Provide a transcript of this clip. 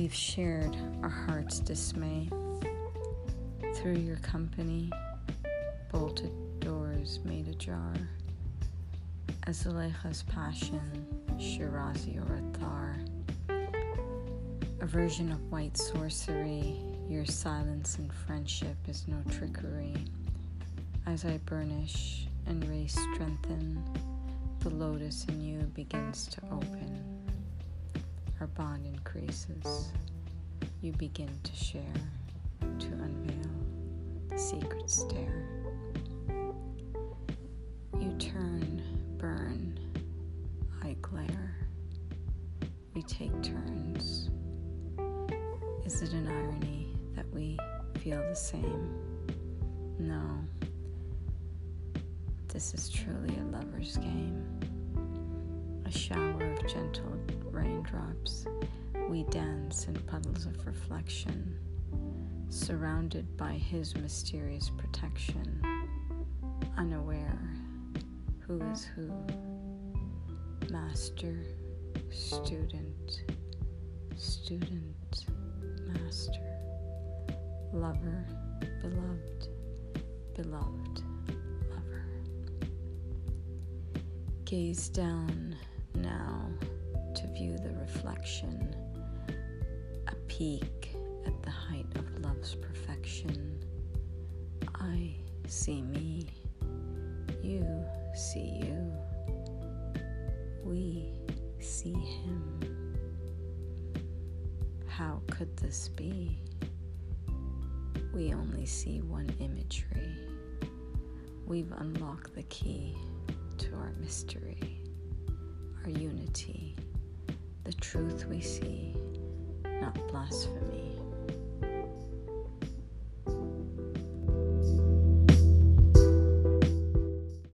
We've shared our heart's dismay. Through your company, bolted doors made ajar. As Zuleika's passion, Shirazi or Athar. A version of white sorcery, your silence and friendship is no trickery. As I burnish and rays strengthen, the lotus in you begins to open. Our bond increases. You begin to share, to unveil the secret stare. You turn, burn, I glare. We take turns. Is it an irony that we feel the same? No. This is truly a lover's game. A shower of gentle raindrops, we dance in puddles of reflection, surrounded by his mysterious protection, unaware who is who, master, student, student, master, lover, beloved, beloved, lover. Gaze down now to view the reflection, a peak at the height of love's perfection. I see me, you see you, we see him. How could this be? We only see one imagery. We've unlocked the key to our mystery, our unity, the truth we see, not blasphemy.